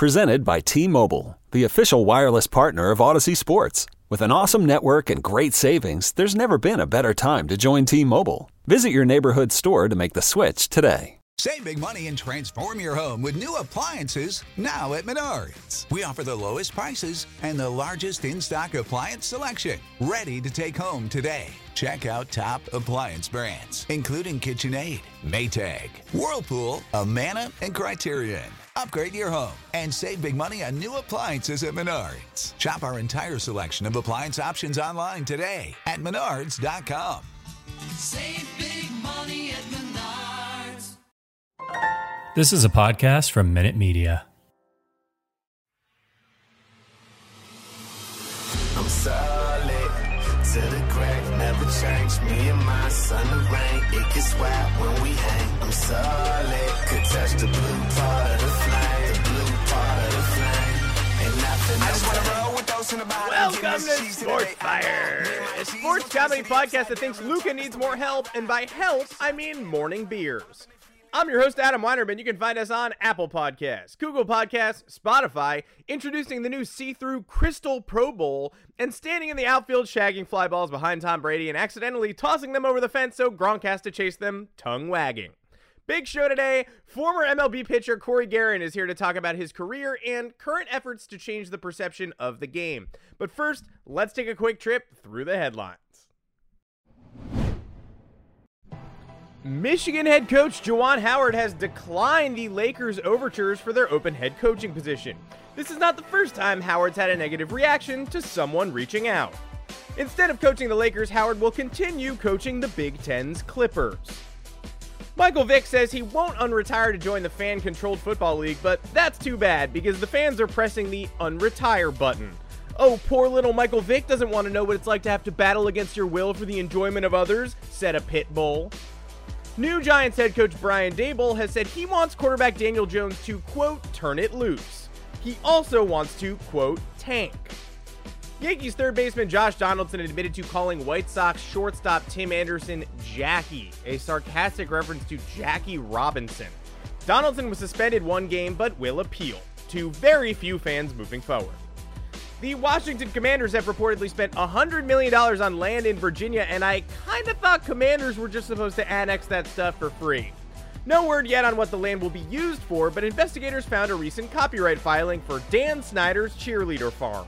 Presented by T-Mobile, the official wireless partner of Odyssey Sports. With an awesome network and great savings, there's never been a better time to join T-Mobile. Visit your neighborhood store to make the switch today. Save big money and transform your home with new appliances now at Menards. We offer the lowest prices and the largest in-stock appliance selection, ready to take home today. Check out top appliance brands, including KitchenAid, Maytag, Whirlpool, Amana, and Criterion. Upgrade your home and save big money on new appliances at Menards. Shop our entire selection of appliance options online today at Menards.com. Save big money at Menards. This is a podcast from Minute Media. I'm solid to the crack, never change. Me and my son, the rain, it gets wild when we hang. I'm solid, could touch the blue part of the flame, the blue part of the flame. Ain't nothing I just want to roll with those in the bottom. Welcome to Sports Fire, a sports comedy podcast that thinks Luca needs more help, and by help, I mean morning beers. I'm your host, Adam Weinerman. You can find us on Apple Podcasts, Google Podcasts, Spotify, introducing the new see-through crystal Pro Bowl, and standing in the outfield shagging fly balls behind Tom Brady and accidentally tossing them over the fence so Gronk has to chase them, tongue wagging. Big show today. Former MLB pitcher Corey Gearrin is here to talk about his career and current efforts to change the perception of the game. But first, let's take a quick trip through the headlines. Michigan head coach Juwan Howard has declined the Lakers' overtures for their open head coaching position. This is not the first time Howard's had a negative reaction to someone reaching out. Instead of coaching the Lakers, Howard will continue coaching the Big Ten's Clippers. Michael Vick says he won't unretire to join the fan-controlled football league, but that's too bad because the fans are pressing the unretire button. Oh, poor little Michael Vick doesn't want to know what it's like to have to battle against your will for the enjoyment of others, said a pit bull. New Giants head coach Brian Daboll has said he wants quarterback Daniel Jones to, quote, turn it loose. He also wants to, quote, tank. Yankees third baseman Josh Donaldson admitted to calling White Sox shortstop Tim Anderson Jackie, a sarcastic reference to Jackie Robinson. Donaldson was suspended one game but will appeal, to very few fans moving forward. The Washington Commanders have reportedly spent $100 million on land in Virginia, and I kind of thought commanders were just supposed to annex that stuff for free. No word yet on what the land will be used for, but investigators found a recent copyright filing for Dan Snyder's cheerleader farm.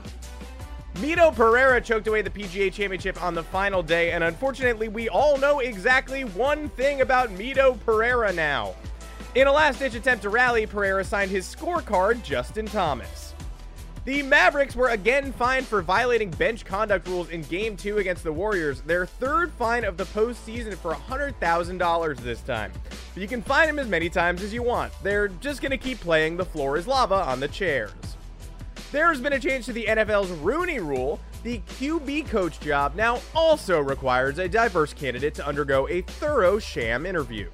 Mito Pereira choked away the PGA Championship on the final day, and unfortunately, we all know exactly one thing about Mito Pereira now. In a last-ditch attempt to rally, Pereira signed his scorecard, Justin Thomas. The Mavericks were again fined for violating bench conduct rules in Game 2 against the Warriors, their third fine of the postseason for $100,000 this time. But you can fine them as many times as you want. They're just going to keep playing the floor is lava on the chairs. There's been a change to the NFL's Rooney Rule. The QB coach job now also requires a diverse candidate to undergo a thorough sham interview.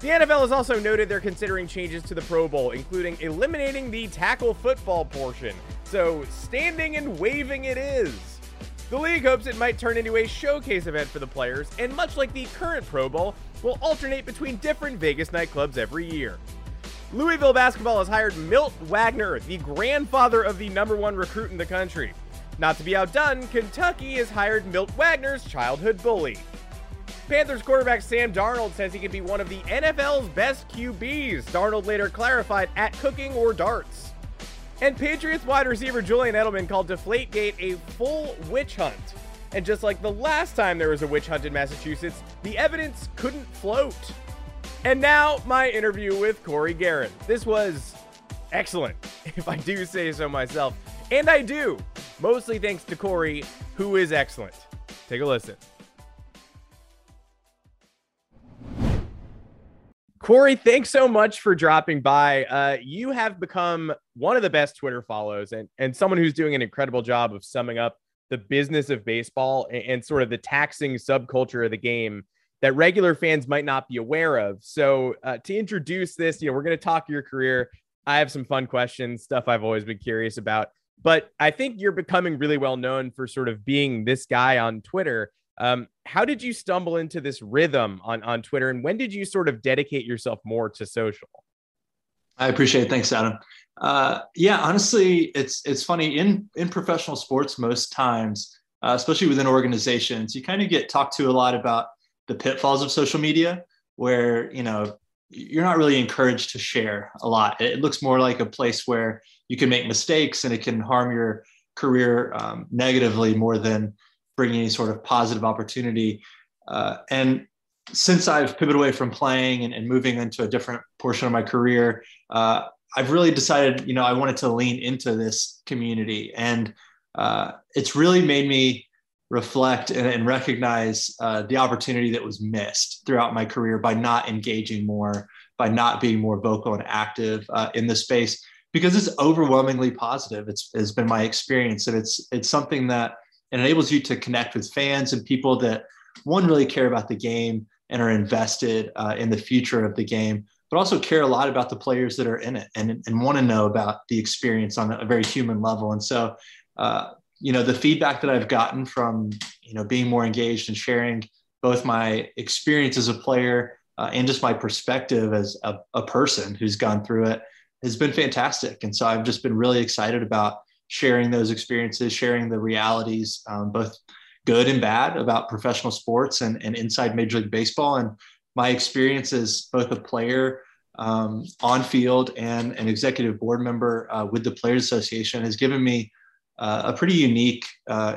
The NFL has also noted they're considering changes to the Pro Bowl, including eliminating the tackle football portion. So, standing and waving it is. The league hopes it might turn into a showcase event for the players, and much like the current Pro Bowl, will alternate between different Vegas nightclubs every year. Louisville basketball has hired Milt Wagner, the grandfather of the number one recruit in the country. Not to be outdone, Kentucky has hired Milt Wagner's childhood bully. Panthers quarterback Sam Darnold says he could be one of the NFL's best QBs. Darnold later clarified at cooking or darts. And Patriots wide receiver Julian Edelman called Deflategate a full witch hunt. And just like the last time there was a witch hunt in Massachusetts, the evidence couldn't float. And now, my interview with Corey Gearrin. This was excellent, if I do say so myself. And I do, mostly thanks to Corey, who is excellent. Take a listen. Corey, thanks so much for dropping by. You have become one of the best Twitter follows and someone who's doing an incredible job of summing up the business of baseball and sort of the taxing subculture of the game that regular fans might not be aware of. So to introduce this, we're going to talk your career. I have some fun questions, stuff I've always been curious about. But I think you're becoming really well known for sort of being this guy on Twitter. How did you stumble into this rhythm on Twitter, and when did you sort of dedicate yourself more to social? I appreciate it. Thanks, Adam. Yeah, honestly, it's funny in professional sports, most times, especially within organizations, you kind of get talked to a lot about the pitfalls of social media where, you know, you're not really encouraged to share a lot. It looks more like a place where you can make mistakes and it can harm your career negatively more than bring any sort of positive opportunity. And since I've pivoted away from playing and moving into a different portion of my career, I've really decided, you know, I wanted to lean into this community. And it's really made me reflect and recognize the opportunity that was missed throughout my career by not engaging more, by not being more vocal and active in this space, because it's overwhelmingly positive. It's been my experience. And it's something that enables you to connect with fans and people that, one, really care about the game and are invested in the future of the game, but also care a lot about the players that are in it and want to know about the experience on a very human level. And so, you know, the feedback that I've gotten from, you know, being more engaged and sharing both my experience as a player and just my perspective as a person who's gone through it has been fantastic. And so I've just been really excited about sharing those experiences, sharing the realities, both good and bad about professional sports and inside Major League Baseball. And my experience as both a player on field and an executive board member with the Players Association has given me a pretty unique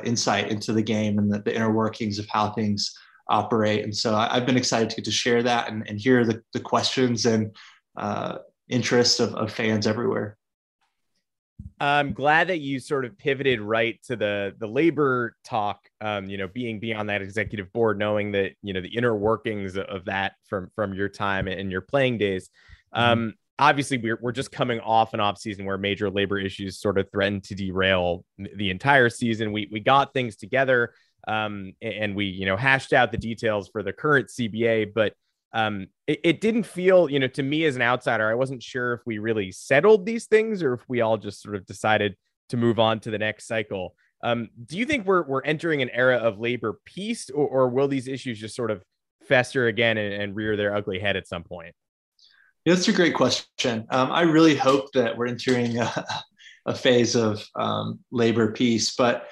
insight into the game and the inner workings of how things operate. And so I've been excited to get to share that and hear the questions and interests of fans everywhere. I'm glad that you sort of pivoted right to the labor talk, you know, being on that executive board, knowing that, you know, the inner workings of that from your time and your playing days. Obviously, we're just coming off an off season where major labor issues sort of threatened to derail the entire season. We got things together and we, you know, hashed out the details for the current CBA, but it didn't feel, you know, to me as an outsider, I wasn't sure if we really settled these things or if we all just sort of decided to move on to the next cycle. Do you think we're entering an era of labor peace, or will these issues just sort of fester again and rear their ugly head at some point? Yeah, that's a great question. I really hope that we're entering a phase of labor peace, but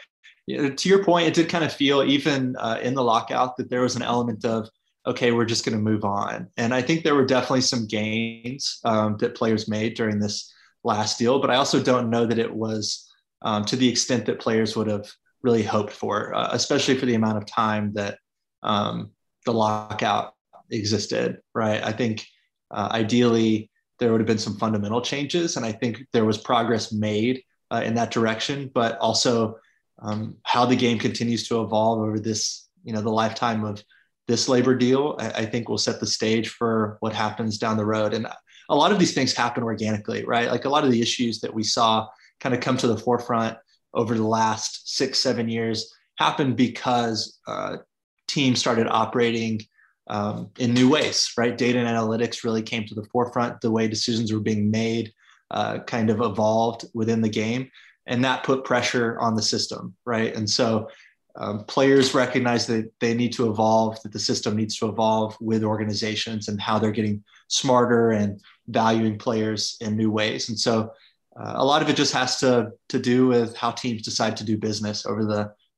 you know, to your point, it did kind of feel even in the lockout that there was an element of, okay, we're just going to move on. And I think there were definitely some gains that players made during this last deal, but I also don't know that it was to the extent that players would have really hoped for, especially for the amount of time that the lockout existed, right? I think ideally there would have been some fundamental changes, and I think there was progress made in that direction, but also how the game continues to evolve over this, you know, the lifetime of this labor deal, I think will set the stage for what happens down the road. And a lot of these things happen organically, right? Like a lot of the issues that we saw kind of come to the forefront over the last 6-7 years happened because teams started operating in new ways, right? Data and analytics really came to the forefront. The way decisions were being made kind of evolved within the game, and that put pressure on the system, right? And so players recognize that they need to evolve, that the system needs to evolve with organizations and how they're getting smarter and valuing players in new ways. And so a lot of it just has to do with how teams decide to do business over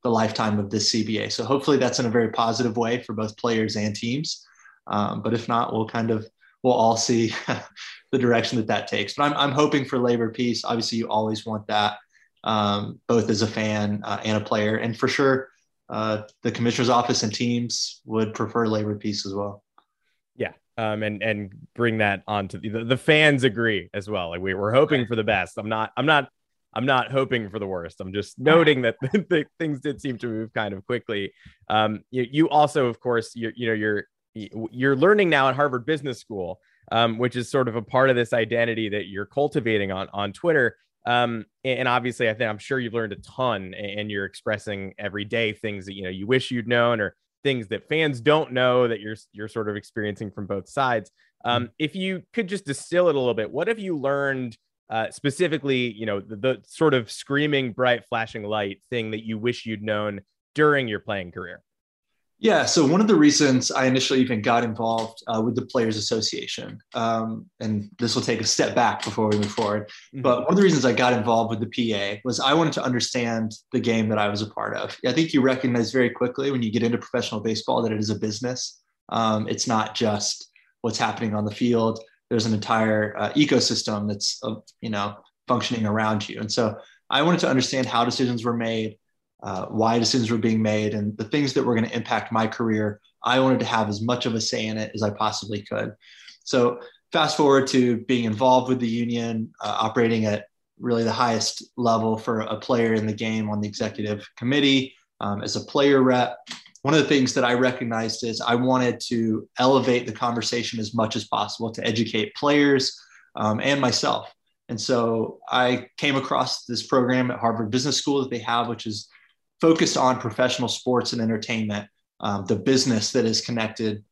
the lifetime of this CBA. So hopefully that's in a very positive way for both players and teams. But if not, we'll all see the direction that takes. But I'm hoping for labor peace. Obviously, you always want that. Both as a fan and a player. And for sure, the commissioner's office and teams would prefer labor peace as well. Yeah. And bring that on to the fans agree as well. Like we're hoping for the best. I'm not hoping for the worst. I'm just noting that the things did seem to move kind of quickly. You also, of course, you're learning now at Harvard Business School, which is sort of a part of this identity that you're cultivating on Twitter. And obviously I'm sure you've learned a ton and you're expressing every day things that, you know, you wish you'd known or things that fans don't know that you're sort of experiencing from both sides. If you could just distill it a little bit, what have you learned, specifically, you know, the sort of screaming bright flashing light thing that you wish you'd known during your playing career? Yeah. So one of the reasons I initially even got involved with the Players Association, and this will take a step back before we move forward, but one of the reasons I got involved with the PA was I wanted to understand the game that I was a part of. I think you recognize very quickly when you get into professional baseball that it is a business. It's not just what's happening on the field. There's an entire ecosystem that's, functioning around you. And so I wanted to understand how decisions were made, why decisions were being made, and the things that were going to impact my career. I wanted to have as much of a say in it as I possibly could. So fast forward to being involved with the union, operating at really the highest level for a player in the game on the executive committee, as a player rep. One of the things that I recognized is I wanted to elevate the conversation as much as possible to educate players and myself. And so I came across this program at Harvard Business School that they have, which is focused on professional sports and entertainment, the business that is connected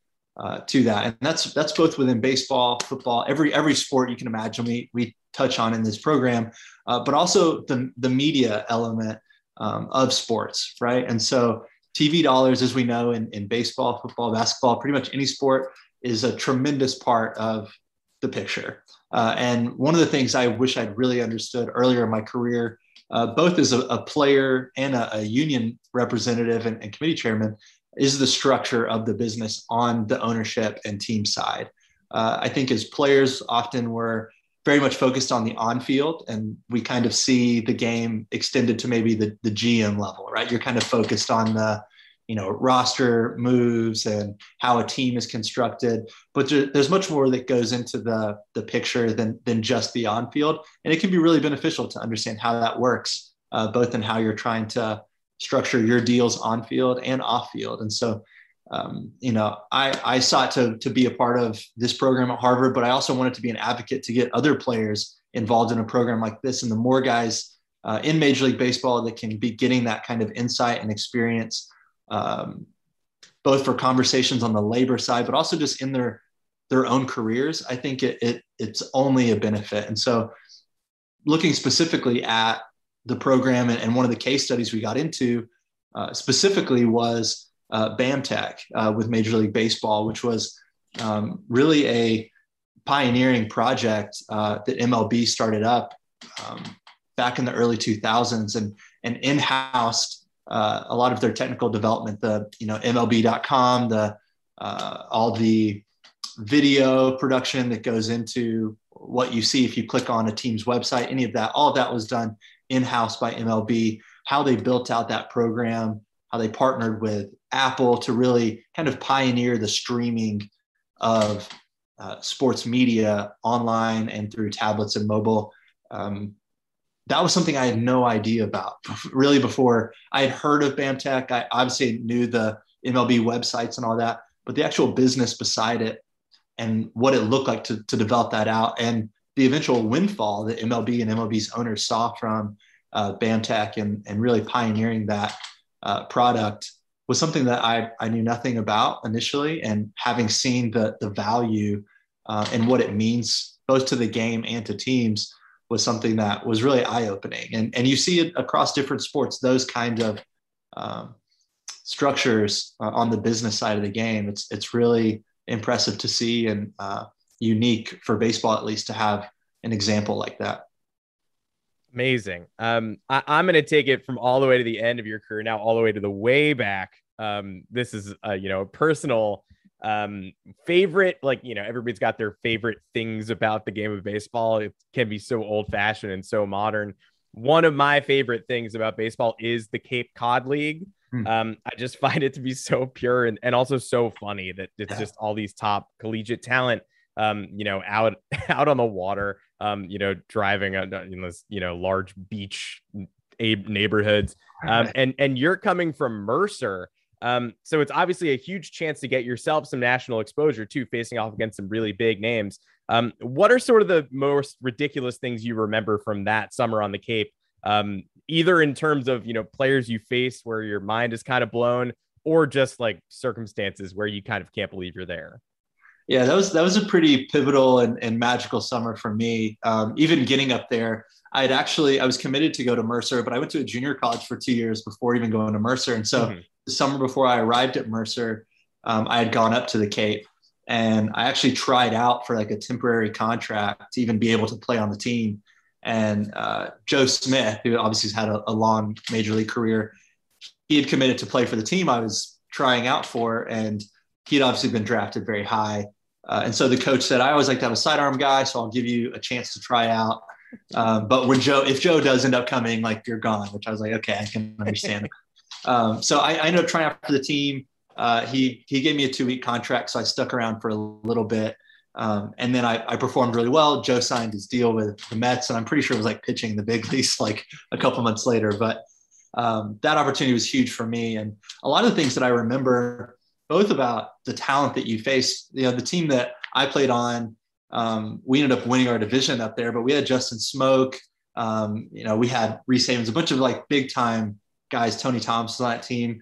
to that. And that's both within baseball, football, every sport you can imagine we touch on in this program, but also the media element of sports, right? And so TV dollars, as we know, in baseball, football, basketball, pretty much any sport, is a tremendous part of the picture. And one of the things I wish I'd really understood earlier in my career, both as a player and a union representative and committee chairman, is the structure of the business on the ownership and team side. I think as players, often we're very much focused on the on-field, and we kind of see the game extended to maybe the GM level, right? You're kind of focused on the, roster moves and how a team is constructed, but there's much more that goes into the picture than just the on-field. And it can be really beneficial to understand how that works, both in how you're trying to structure your deals on-field and off-field. And so, I sought to be a part of this program at Harvard, but I also wanted to be an advocate to get other players involved in a program like this. And the more guys in Major League Baseball that can be getting that kind of insight and experience, both for conversations on the labor side, but also just in their own careers, I think it's only a benefit. And so looking specifically at the program, and one of the case studies we got into specifically was BAMTech with Major League Baseball, which was really a pioneering project that MLB started up back in the early 2000s and in-housed a lot of their technical development, MLB.com, all the video production that goes into what you see if you click on a team's website, any of that, all of that was done in-house by MLB, how they built out that program, how they partnered with Apple to really kind of pioneer the streaming of sports media online and through tablets and mobile. That was something I had no idea about really before. I had heard of BAMTech. I obviously knew the MLB websites and all that, but the actual business beside it and what it looked like to develop that out and the eventual windfall that MLB and MLB's owners saw from BAMTech and really pioneering that product was something that I knew nothing about initially. And having seen the value and what it means both to the game and to teams, was something that was really eye-opening. And you see it across different sports, those kind of structures on the business side of the game. It's really impressive to see and unique for baseball, at least, to have an example like that. Amazing. I'm going to take it from all the way to the end of your career now, all the way to the way back. This is, a personal favorite, everybody's got their favorite things about the game of baseball. It can be so old-fashioned and so modern. One of my favorite things about baseball is the Cape Cod League. I just find it to be so pure and also so funny that it's just all these top collegiate talent out on the water, driving in this large beach neighborhoods, and you're coming from Mercer. So it's obviously a huge chance to get yourself some national exposure too, facing off against some really big names. What are sort of the most ridiculous things you remember from that summer on the Cape, either in terms of, players you face where your mind is kind of blown or just like circumstances where you kind of can't believe you're there? Yeah, that was a pretty pivotal and magical summer for me. Even getting up there, I was committed to go to Mercer, but I went to a junior college for 2 years before even going to Mercer. And so the summer before I arrived at Mercer, I had gone up to the Cape and I actually tried out for like a temporary contract to even be able to play on the team. And Joe Smith, who obviously has had a long major league career, he had committed to play for the team I was trying out for, and he'd obviously been drafted very high. And so the coach said, I always like to have a sidearm guy, so I'll give you a chance to try out. But when if Joe does end up coming, like, you're gone, which I was like, okay, I can understand that. So I ended up trying out for the team. He gave me a 2-week contract, so I stuck around for a little bit. And then I performed really well. Joe signed his deal with the Mets, and I'm pretty sure it was like pitching the big leagues like a couple months later. But that opportunity was huge for me. And a lot of the things that I remember both about the talent that you faced, you know, the team that I played on, we ended up winning our division up there, but we had Justin Smoke. You know, we had Reese Havens, a bunch of like big time guys, Tony Thompson on that team,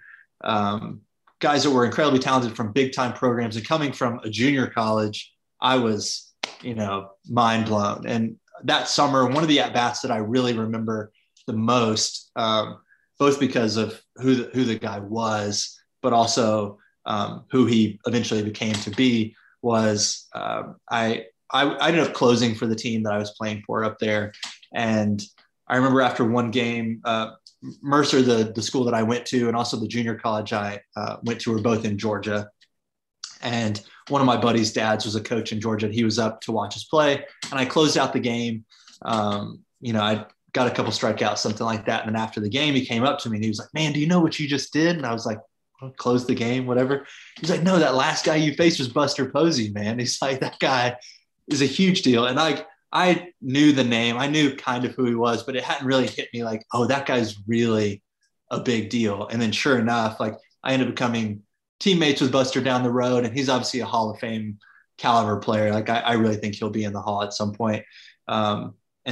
guys that were incredibly talented from big time programs, and coming from a junior college, I was, you know, mind blown. And that summer, one of the at-bats that I really remember the most, both because of who the guy was, but also who he eventually became to be, was I ended up closing for the team that I was playing for up there. And I remember after one game, Mercer, the school that I went to, and also the junior college I went to, were both in Georgia. And one of my buddies' dads was a coach in Georgia, and he was up to watch us play. And I closed out the game. You know, I got a couple strikeouts, something like that. And then after the game, he came up to me and he was like, man, do you know what you just did? And I was like, close the game, whatever. He's like, no, that last guy you faced was Buster Posey, man. He's like, that guy is a huge deal. And I knew the name. I knew kind of who he was, but it hadn't really hit me like, oh, that guy's really a big deal. And then sure enough, like, I ended up becoming teammates with Buster down the road, and he's obviously a Hall of Fame caliber player. Like, I really think he'll be in the Hall at some point. And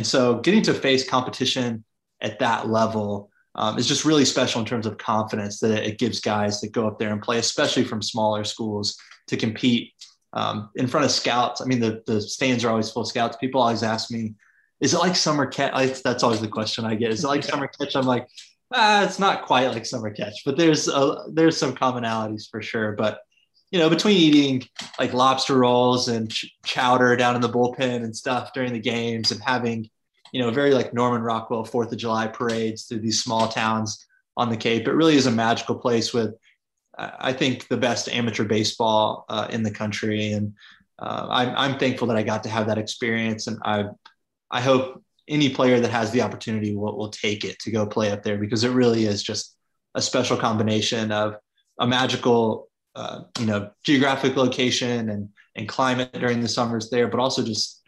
so getting to face competition at that level is just really special in terms of confidence that it gives guys that go up there and play, especially from smaller schools, to compete in front of scouts. I mean, the stands are always full of scouts. People always ask me, is it like summer catch? That's always the question I get. Is it like summer catch? I'm like, it's not quite like summer catch, but there's some commonalities for sure. But, you know, between eating like lobster rolls and chowder down in the bullpen and stuff during the games, and having, you know, very like Norman Rockwell 4th of July parades through these small towns on the Cape, it really is a magical place with, I think, the best amateur baseball in the country. And I'm thankful that I got to have that experience. And I hope any player that has the opportunity will take it to go play up there, because it really is just a special combination of a magical, you know, geographic location and climate during the summers there, but also just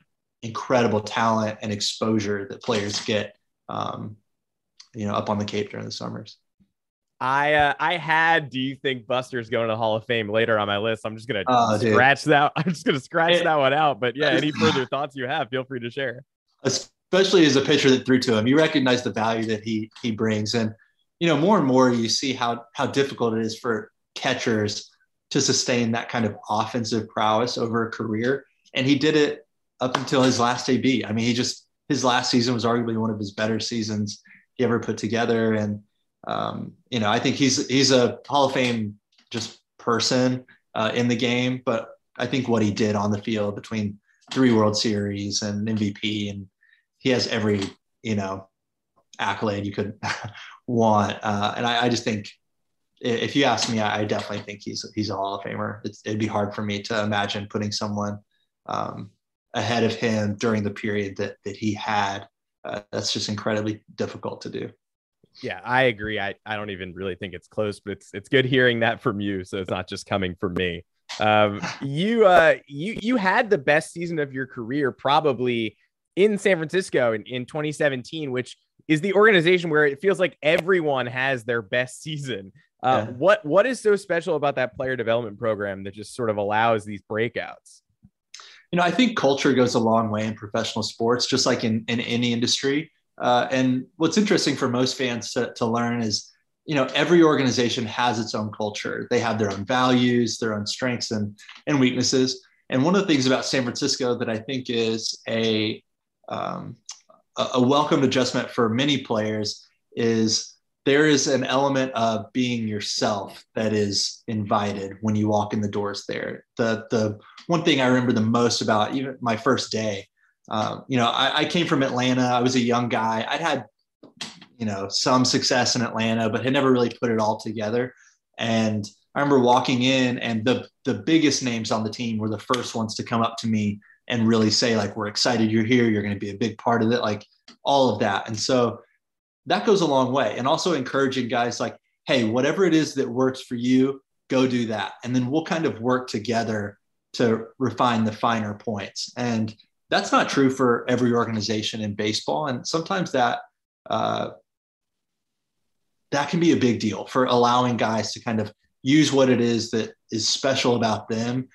incredible talent and exposure that players get, you know, up on the Cape during the summers. I had, do you think Buster's going to the Hall of Fame later on my list? I'm just going to scratch that. I'm just going to scratch that one out. But yeah, any further thoughts you have, feel free to share. Especially as a pitcher that threw to him, you recognize the value that he brings. And, you know, more and more you see how difficult it is for catchers to sustain that kind of offensive prowess over a career. And he did it up until his last AB. I mean, his last season was arguably one of his better seasons he ever put together. And, you know, I think he's a Hall of Fame just person in the game, but I think what he did on the field between 3 World Series and MVP, and he has every, you know, accolade you could want. And I just think, if you ask me, I definitely think he's a Hall of Famer. It'd be hard for me to imagine putting someone ahead of him during the period that he had. That's just incredibly difficult to do. Yeah, I agree. I don't even really think it's close, but it's good hearing that from you. So it's not just coming from me. You had the best season of your career probably in San Francisco in 2017, which is the organization where it feels like everyone has their best season. Yeah. What is so special about that player development program that just sort of allows these breakouts? You know, I think culture goes a long way in professional sports, just like in any industry. And what's interesting for most fans to learn is, you know, every organization has its own culture. They have their own values, their own strengths and weaknesses. And one of the things about San Francisco that I think is a welcome adjustment for many players is there is an element of being yourself that is invited when you walk in the doors there. The one thing I remember the most about even my first day, I came from Atlanta. I was a young guy. I'd had, some success in Atlanta, but had never really put it all together. And I remember walking in, and the biggest names on the team were the first ones to come up to me and really say, like, we're excited you're here. You're going to be a big part of it, like all of that. And so that goes a long way. And also encouraging guys like, hey, whatever it is that works for you, go do that. And then we'll kind of work together to refine the finer points. And that's not true for every organization in baseball. And sometimes that can be a big deal for allowing guys to kind of use what it is that is special about them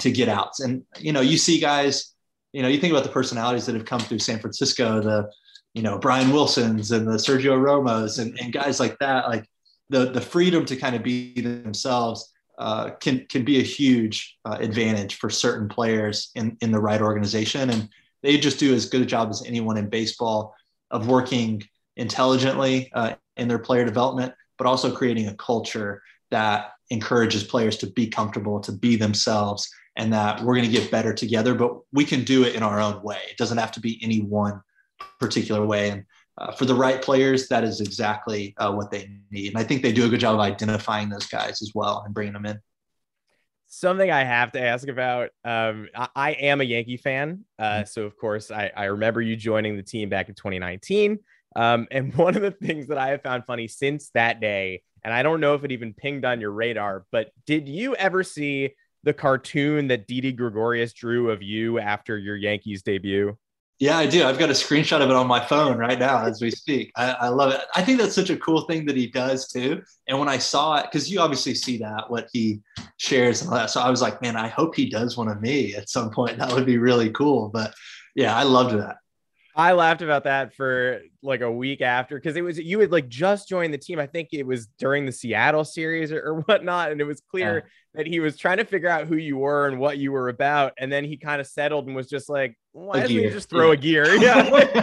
to get out. And, you see guys, you think about the personalities that have come through San Francisco, the Brian Wilson's and the Sergio Romo's and guys like that, like the freedom to kind of be themselves can be a huge advantage for certain players in the right organization. And they just do as good a job as anyone in baseball of working intelligently in their player development, but also creating a culture that encourages players to be comfortable, to be themselves, and that we're going to get better together, but we can do it in our own way. It doesn't have to be any one particular way. And for the right players, that is exactly what they need. And I think they do a good job of identifying those guys as well and bringing them in. Something I have to ask about. I am a Yankee fan. So of course I remember you joining the team back in 2019. And one of the things that I have found funny since that day, and I don't know if it even pinged on your radar, but did you ever see the cartoon that Didi Gregorius drew of you after your Yankees debut? Yeah, I do. I've got a screenshot of it on my phone right now as we speak. I love it. I think that's such a cool thing that he does too. And when I saw it, because you obviously see that, what he shares and all that. So I was like, man, I hope he does one of me at some point. That would be really cool. But yeah, I loved that. I laughed about that for like a week after, because it was, you had like just joined the team. I think it was during the Seattle series or whatnot. And it was clear that he was trying to figure out who you were and what you were about. And then he kind of settled and was just like, why doesn't he just throw a gear? Yeah. Like,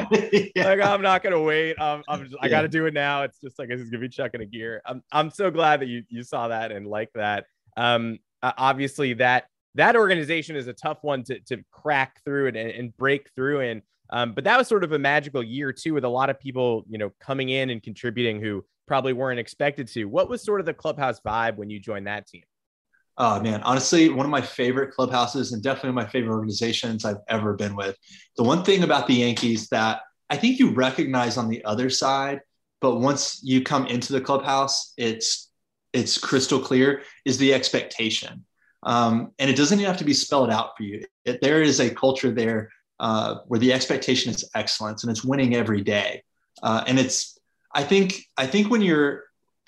I'm not going to wait. I got to do it now. It's just like, this is going to be chucking a gear. I'm so glad that you saw that and liked that. Obviously that organization is a tough one to crack through and break through in. But that was sort of a magical year too, with a lot of people, coming in and contributing who probably weren't expected to. What was sort of the clubhouse vibe when you joined that team? Oh man, honestly, one of my favorite clubhouses and definitely my favorite organizations I've ever been with. The one thing about the Yankees that I think you recognize on the other side, but once you come into the clubhouse, it's crystal clear, is the expectation. And it doesn't even have to be spelled out for you. There is a culture there where the expectation is excellence and it's winning every day. And it's, I think when you're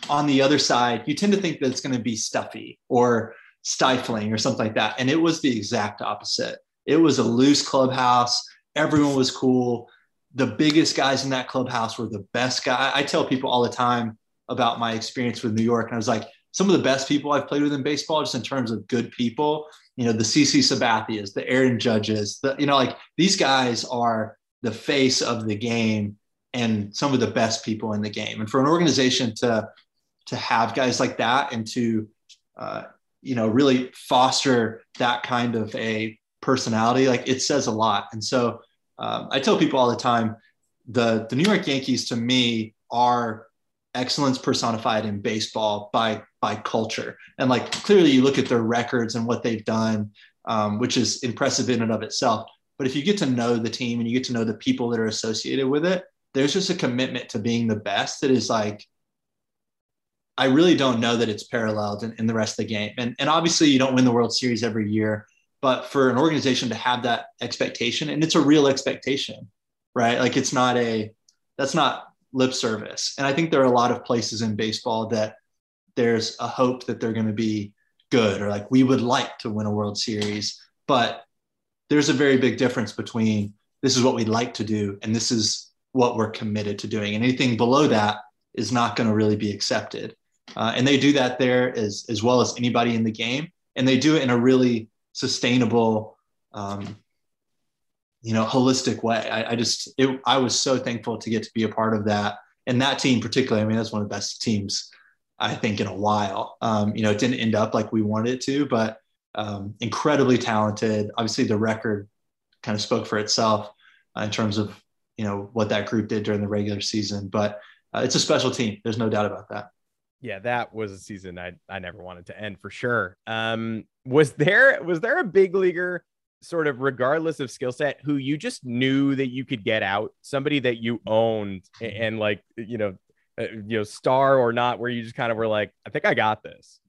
on the other side, you tend to think that it's going to be stuffy or stifling or something like that. And it was the exact opposite. It was a loose clubhouse. Everyone was cool. The biggest guys in that clubhouse were the best guy. I tell people all the time about my experience with New York. And I was like, some of the best people I've played with in baseball, just in terms of good people, the CC Sabathias, the Aaron Judges, these guys are the face of the game and some of the best people in the game. And for an organization to have guys like that and to, really foster that kind of a personality, like it says a lot. And so I tell people all the time, the New York Yankees to me are excellence personified in baseball by culture. And like, clearly you look at their records and what they've done, which is impressive in and of itself. But if you get to know the team and you get to know the people that are associated with it, there's just a commitment to being the best that is like, I really don't know that it's paralleled in the rest of the game. And obviously you don't win the World Series every year, but for an organization to have that expectation, and it's a real expectation, right? Like it's not that's not lip service. And I think there are a lot of places in baseball that there's a hope that they're going to be good or like, we would like to win a World Series, but there's a very big difference between this is what we'd like to do and this is what we're committed to doing. And anything below that is not going to really be accepted. And they do that there as well as anybody in the game. And they do it in a really sustainable, holistic way. I was so thankful to get to be a part of that and that team particularly, I mean, that's one of the best teams, I think, in a while. You know, it didn't end up like we wanted it to, but incredibly talented. Obviously, the record kind of spoke for itself in terms of, you know, what that group did during the regular season. But it's a special team. There's no doubt about that. Yeah, that was a season I never wanted to end, for sure. Was there a big leaguer, sort of regardless of skill set, who you just knew that you could get out, somebody that you owned and like, you know, star or not, where you just kind of were like, I think I got this?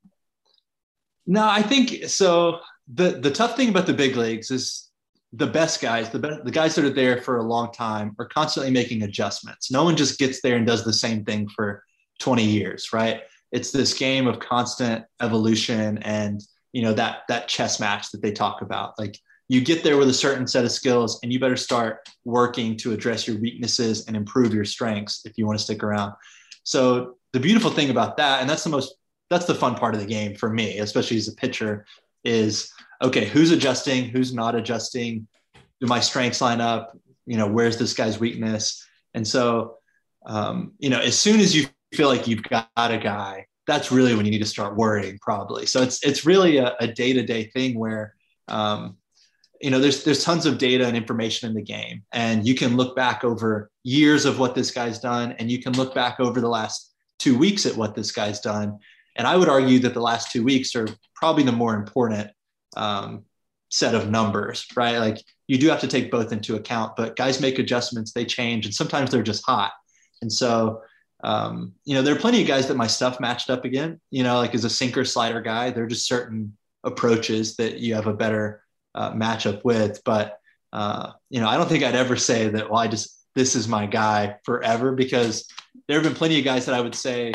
No, I think so. The tough thing about the big leagues is the best guys, the guys that are there for a long time, are constantly making adjustments. No one just gets there and does the same thing for 20 years, right? It's this game of constant evolution, and you know that chess match that they talk about. Like, you get there with a certain set of skills, and you better start working to address your weaknesses and improve your strengths if you want to stick around. So the beautiful thing about that, and that's the fun part of the game for me, especially as a pitcher, is okay, who's adjusting, who's not adjusting, do my strengths line up? You know, where's this guy's weakness? And so, you know, as soon as you feel like you've got a guy, that's really when you need to start worrying, probably. So it's really a day-to-day thing where, you know, there's tons of data and information in the game, and you can look back over years of what this guy's done, and you can look back over the last 2 weeks at what this guy's done. And I would argue that the last 2 weeks are probably the more important set of numbers, right? Like, you do have to take both into account, but guys make adjustments, they change, and sometimes they're just hot. And so, you know, there are plenty of guys that my stuff matched up again, you know, like as a sinker slider guy, there are just certain approaches that you have a better matchup with. But, you know, I don't think I'd ever say that, well, this is my guy forever, because there have been plenty of guys that I would say,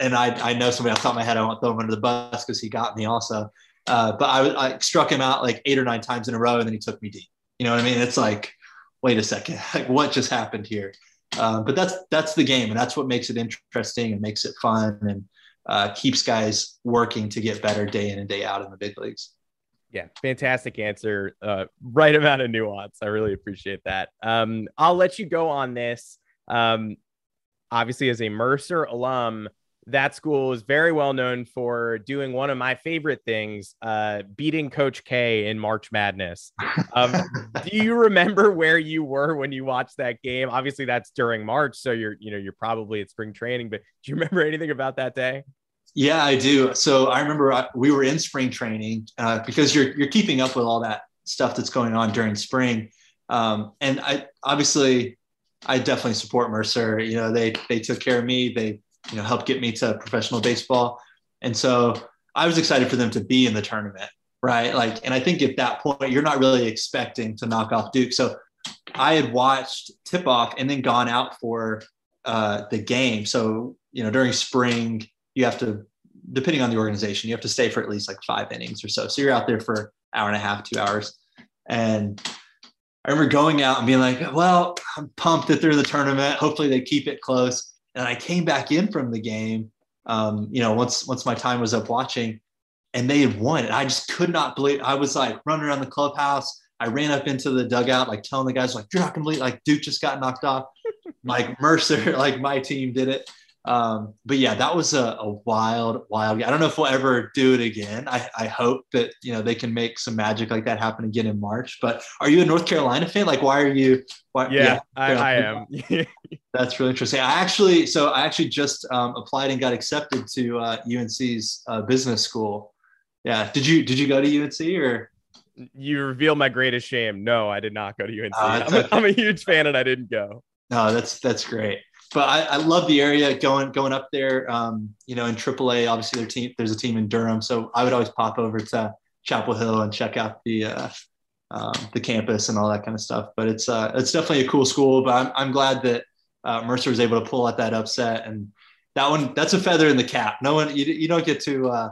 and I know somebody off the top of my head, I won't throw him under the bus because he got me also. But I struck him out like 8 or 9 times in a row, and then he took me deep. You know what I mean? It's like, wait a second, like, what just happened here? But that's the game, and that's what makes it interesting and makes it fun, and keeps guys working to get better day in and day out in the big leagues. Yeah, fantastic answer. Right amount of nuance. I really appreciate that. I'll let you go on this. Obviously, as a Mercer alum, that school is very well known for doing one of my favorite things, beating Coach K in March Madness. Do you remember where you were when you watched that game? Obviously, that's during March, so you're probably at spring training, but do you remember anything about that day? Yeah, I do. So I remember we were in spring training because you're keeping up with all that stuff that's going on during spring. And I definitely support Mercer. You know, they took care of me. They, you know, helped get me to professional baseball. And so I was excited for them to be in the tournament, right? Like, and I think at that point, you're not really expecting to knock off Duke. So I had watched tip off and then gone out for the game. So, you know, during spring, you have to, depending on the organization, you have to stay for at least like 5 innings or so. So you're out there for an hour and a half, 2 hours. And I remember going out and being like, well, I'm pumped that they're in the tournament. Hopefully they keep it close. And I came back in from the game, you know, once my time was up watching, and they had won. And I just could not believe it. I was like running around the clubhouse. I ran up into the dugout, like telling the guys, like, you're not going to believe, like, Duke just got knocked off. Like, Mercer, like, my team did it. But yeah, that was a wild game. I don't know if we'll ever do it again. I hope that, you know, they can make some magic like that happen again in March. But are you a North Carolina fan? Like, why are you? Yeah, I am. That's really interesting. I actually just applied and got accepted to UNC's business school. Yeah. Did you go to UNC or? You reveal my greatest shame. No, I did not go to UNC. I'm a huge fan, and I didn't go. No, that's great. But I love the area going up there, you know, in AAA, obviously there's a team in Durham. So I would always pop over to Chapel Hill and check out the campus and all that kind of stuff. But it's definitely a cool school, but I'm glad that Mercer was able to pull out that upset. And that one, that's a feather in the cap. No one, you don't get to,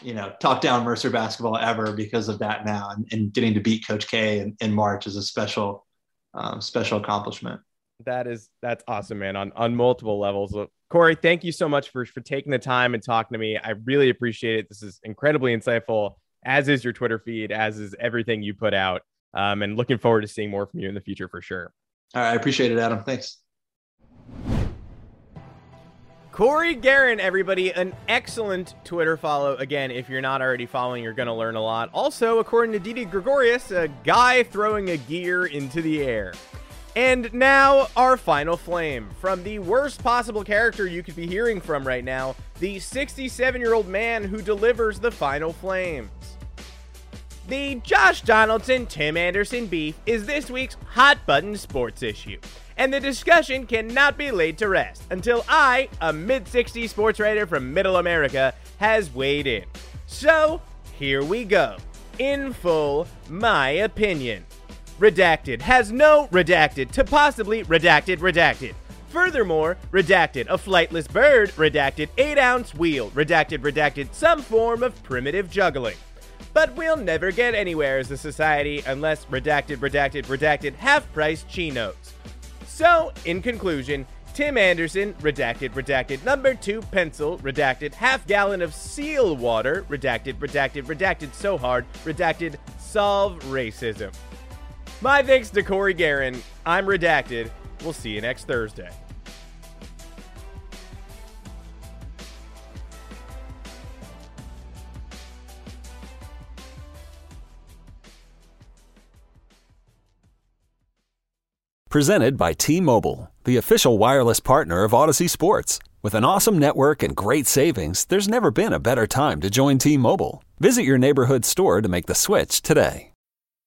you know, talk down Mercer basketball ever because of that now. And getting to beat Coach K in March is a special accomplishment. That's awesome, man, on multiple levels. Corey, thank you so much for taking the time and talking to me. I really appreciate it. This is incredibly insightful, as is your Twitter feed, as is everything you put out, and looking forward to seeing more from you in the future for sure. All right. I appreciate it, Adam. Thanks. Corey Gearrin, everybody, an excellent Twitter follow. Again, if you're not already following, you're going to learn a lot. Also, according to Didi Gregorius, a guy throwing a gear into the air. And now, our final flame. From the worst possible character you could be hearing from right now, the 67-year-old man who delivers the final flames. The Josh Donaldson, Tim Anderson beef is this week's hot-button sports issue. And the discussion cannot be laid to rest until I, a mid-60s sports writer from Middle America, has weighed in. So, here we go. In full, my opinion. Redacted has no redacted to possibly redacted redacted. Furthermore, redacted a flightless bird, redacted 8-ounce wheel, redacted redacted some form of primitive juggling. But we'll never get anywhere as a society unless redacted redacted redacted half-price chinos. So, in conclusion, Tim Anderson, redacted, redacted, number 2 pencil, redacted, half-gallon of seal water, redacted, redacted, redacted so hard, redacted, solve racism. My thanks to Corey Gearrin. I'm redacted. We'll see you next Thursday. Presented by T-Mobile, the official wireless partner of Odyssey Sports. With an awesome network and great savings, there's never been a better time to join T-Mobile. Visit your neighborhood store to make the switch today.